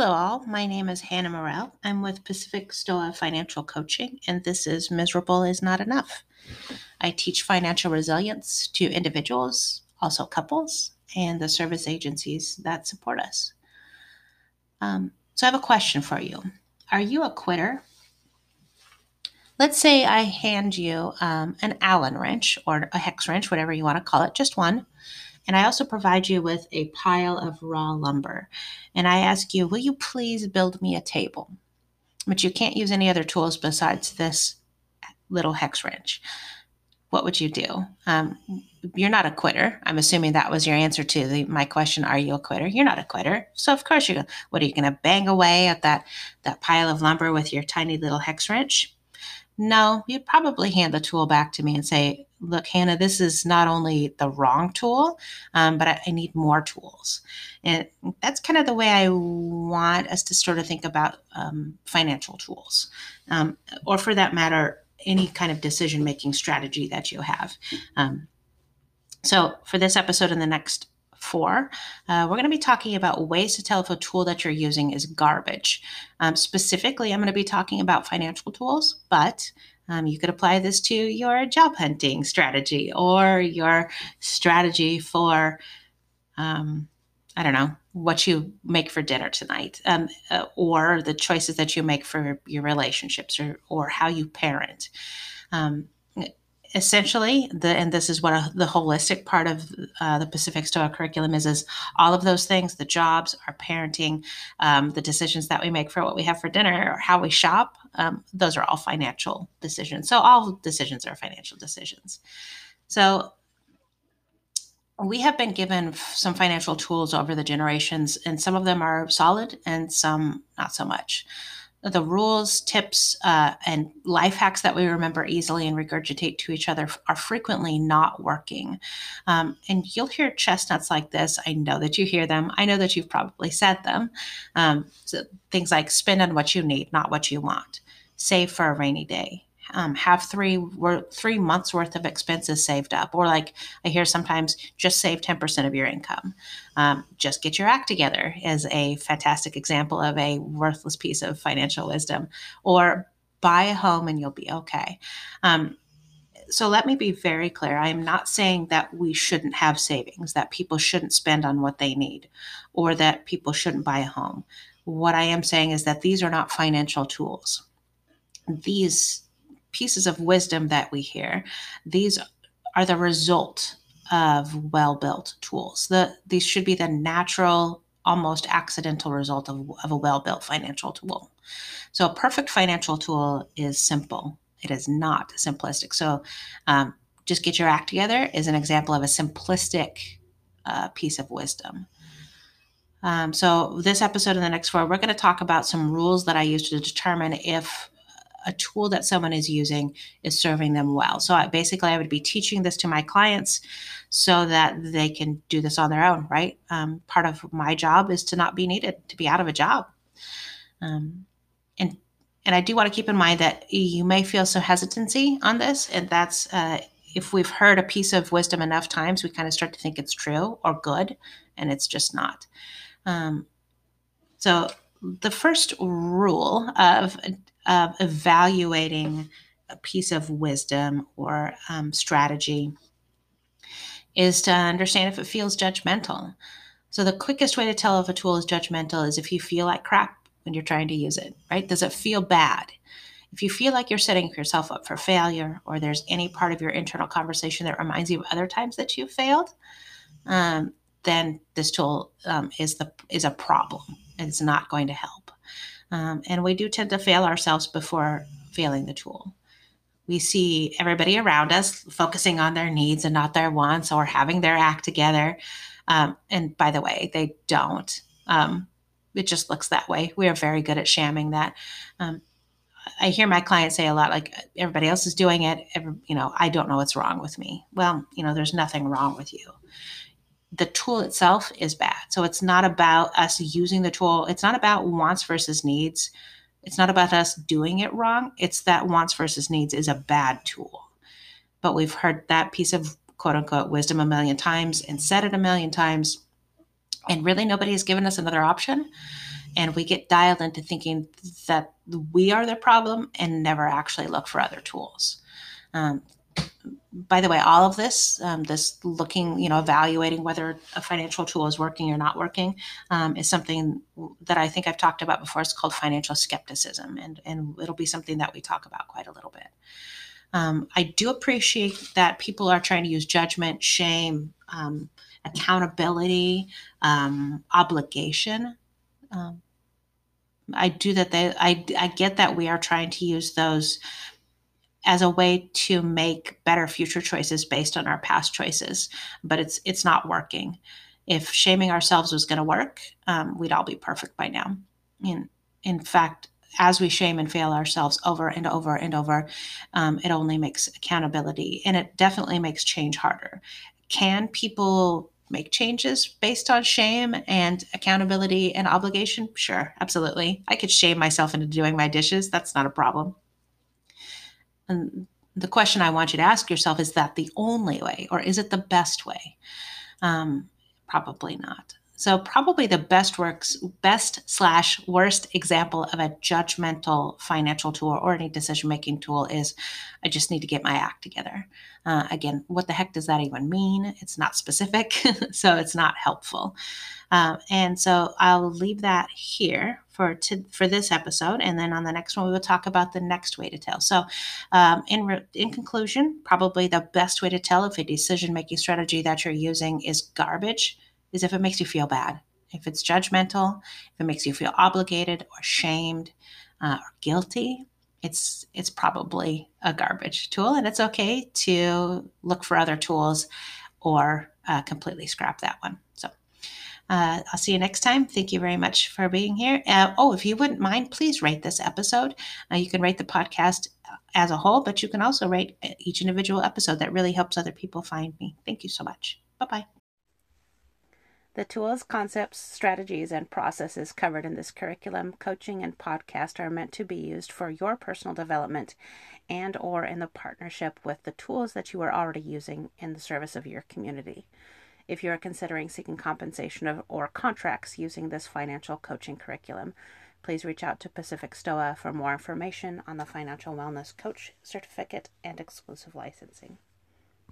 Hello all, my name is Hannah Morrell. I'm with Pacific Stoa Financial Coaching, and this is Miserable Is Not Enough. I teach financial resilience to individuals, also couples, and the service agencies that support us. So I have a question for you. Are you a quitter? Let's say I hand you an Allen wrench or a hex wrench, whatever you want to call it, just one. And I also provide you with a pile of raw lumber. And I ask you, will you please build me a table? But you can't use any other tools besides this little hex wrench. What would you do? You're not a quitter. I'm assuming that was your answer to my question, are you a quitter? You're not a quitter. So of course you're going to bang away at that pile of lumber with your tiny little hex wrench? No, you'd probably hand the tool back to me and say, look, Hannah, this is not only the wrong tool, but I need more tools. And that's kind of the way I want us to sort of think about financial tools, or for that matter, any kind of decision-making strategy that you have. So for this episode and the next 4, we're going to be talking about ways to tell if a tool that you're using is garbage. Specifically, I'm going to be talking about financial tools, but you could apply this to your job hunting strategy or your strategy for, what you make for dinner tonight, or the choices that you make for your relationships or how you parent. Essentially, this is what the holistic part of the Pacific Stoa curriculum is all of those things, the jobs, our parenting, the decisions that we make for what we have for dinner or how we shop, those are all financial decisions. So all decisions are financial decisions. So we have been given some financial tools over the generations, and some of them are solid and some not so much. The rules, tips, and life hacks that we remember easily and regurgitate to each other are frequently not working. And you'll hear chestnuts like this. I know that you hear them. I know that you've probably said them. So things like spend on what you need, not what you want. Save for a rainy day. Have 3 months worth of expenses saved up. Or like I hear sometimes, just save 10% of your income. Just get your act together is a fantastic example of a worthless piece of financial wisdom. Or buy a home and you'll be okay. So let me be very clear. I am not saying that we shouldn't have savings, that people shouldn't spend on what they need, or that people shouldn't buy a home. What I am saying is that these are not financial tools. These pieces of wisdom that we hear, these are the result of well-built tools. These should be the natural, almost accidental result of a well-built financial tool. So a perfect financial tool is simple. It is not simplistic. So just get your act together is an example of a simplistic piece of wisdom. So this episode and the next 4, we're going to talk about some rules that I use to determine if a tool that someone is using is serving them well. So I would be teaching this to my clients so that they can do this on their own, right? Part of my job is to not be needed, to be out of a job. And I do want to keep in mind that you may feel some hesitancy on this, and that's if we've heard a piece of wisdom enough times, we kind of start to think it's true or good, and it's just not. So the first rule of evaluating a piece of wisdom or strategy is to understand if it feels judgmental. So the quickest way to tell if a tool is judgmental is if you feel like crap when you're trying to use it, right? Does it feel bad? If you feel like you're setting yourself up for failure, or there's any part of your internal conversation that reminds you of other times that you failed, then this tool is a problem. It's not going to help. And we do tend to fail ourselves before failing the tool. We see everybody around us focusing on their needs and not their wants, or having their act together. And by the way, they don't. It just looks that way. We are very good at shamming that. I hear my clients say a lot, like, everybody else is doing it. I don't know what's wrong with me. Well, there's nothing wrong with you. The tool itself is bad. So it's not about us using the tool. It's not about wants versus needs. It's not about us doing it wrong. It's that wants versus needs is a bad tool. But we've heard that piece of quote unquote wisdom a million times and said it a million times, and really nobody has given us another option. And we get dialed into thinking that we are the problem and never actually look for other tools. By the way, all of this, this looking, evaluating whether a financial tool is working or not working, is something that I think I've talked about before. It's called financial skepticism, and it'll be something that we talk about quite a little bit. I do appreciate that people are trying to use judgment, shame, accountability, obligation. I do that. I get that we are trying to use those as a way to make better future choices based on our past choices, but it's not working. If shaming ourselves was going to work, we'd all be perfect by now. In fact, as we shame and fail ourselves over and over and over, it only makes accountability, and it definitely makes change harder. Can people make changes based on shame and accountability and obligation? Sure, absolutely. I could shame myself into doing my dishes. That's not a problem. And the question I want you to ask yourself, is that the only way, or is it the best way? Probably not. So probably the best/worst example of a judgmental financial tool or any decision-making tool is, I just need to get my act together. Again, what the heck does that even mean? It's not specific, so it's not helpful. And so I'll leave that here for this episode. And then on the next one, we will talk about the next way to tell. So in conclusion, probably the best way to tell if a decision-making strategy that you're using is garbage is if it makes you feel bad, if it's judgmental, if it makes you feel obligated or shamed or guilty. It's probably a garbage tool, and it's okay to look for other tools or completely scrap that one. So I'll see you next time. Thank you very much for being here. If you wouldn't mind, please rate this episode. You can rate the podcast as a whole, but you can also rate each individual episode. That really helps other people find me. Thank you so much. Bye-bye. The tools, concepts, strategies, and processes covered in this curriculum, coaching, and podcast are meant to be used for your personal development and or in the partnership with the tools that you are already using in the service of your community. If you are considering seeking compensation or contracts using this financial coaching curriculum, please reach out to Pacific Stoa for more information on the Financial Wellness Coach Certificate and exclusive licensing.